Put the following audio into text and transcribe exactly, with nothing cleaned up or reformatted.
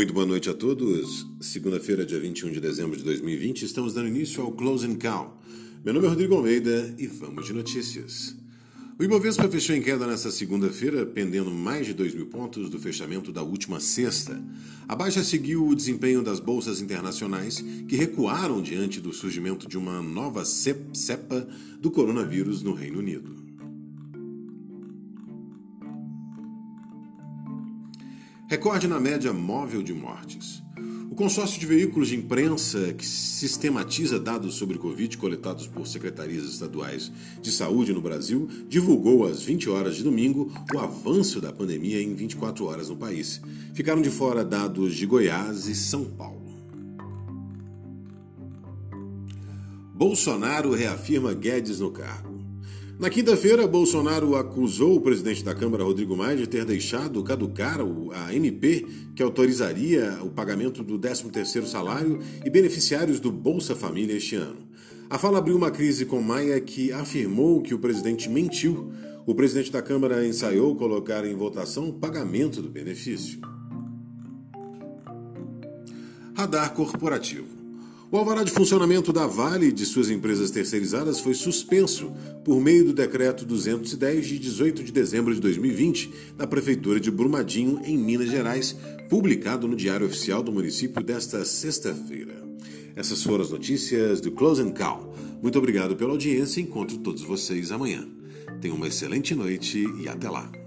Muito boa noite a todos. Segunda-feira, dia vinte e um de dezembro de dois mil e vinte, estamos dando início ao Closing Call. Meu nome é Rodrigo Almeida e vamos de notícias. O Ibovespa fechou em queda nesta segunda-feira, pendendo mais de dois mil pontos do fechamento da última sexta. A baixa seguiu o desempenho das bolsas internacionais, que recuaram diante do surgimento de uma nova cepa do coronavírus no Reino Unido. Recorde na média móvel de mortes. O consórcio de veículos de imprensa que sistematiza dados sobre Covid coletados por secretarias estaduais de saúde no Brasil divulgou às vinte horas de domingo o avanço da pandemia em vinte e quatro horas no país. Ficaram de fora dados de Goiás e São Paulo. Bolsonaro reafirma Guedes no cargo. Na quinta-feira, Bolsonaro acusou o presidente da Câmara, Rodrigo Maia, de ter deixado caducar a M P que autorizaria o pagamento do décimo terceiro salário e beneficiários do Bolsa Família este ano. A fala abriu uma crise com Maia, que afirmou que o presidente mentiu. O presidente da Câmara ensaiou colocar em votação o pagamento do benefício. Radar Corporativo. O alvará de funcionamento da Vale e de suas empresas terceirizadas foi suspenso por meio do decreto duzentos e dez de dezoito de dezembro de dois mil e vinte da Prefeitura de Brumadinho, em Minas Gerais, publicado no Diário Oficial do município desta sexta-feira. Essas foram as notícias do Closing Call. Muito obrigado pela audiência e encontro todos vocês amanhã. Tenham uma excelente noite e até lá.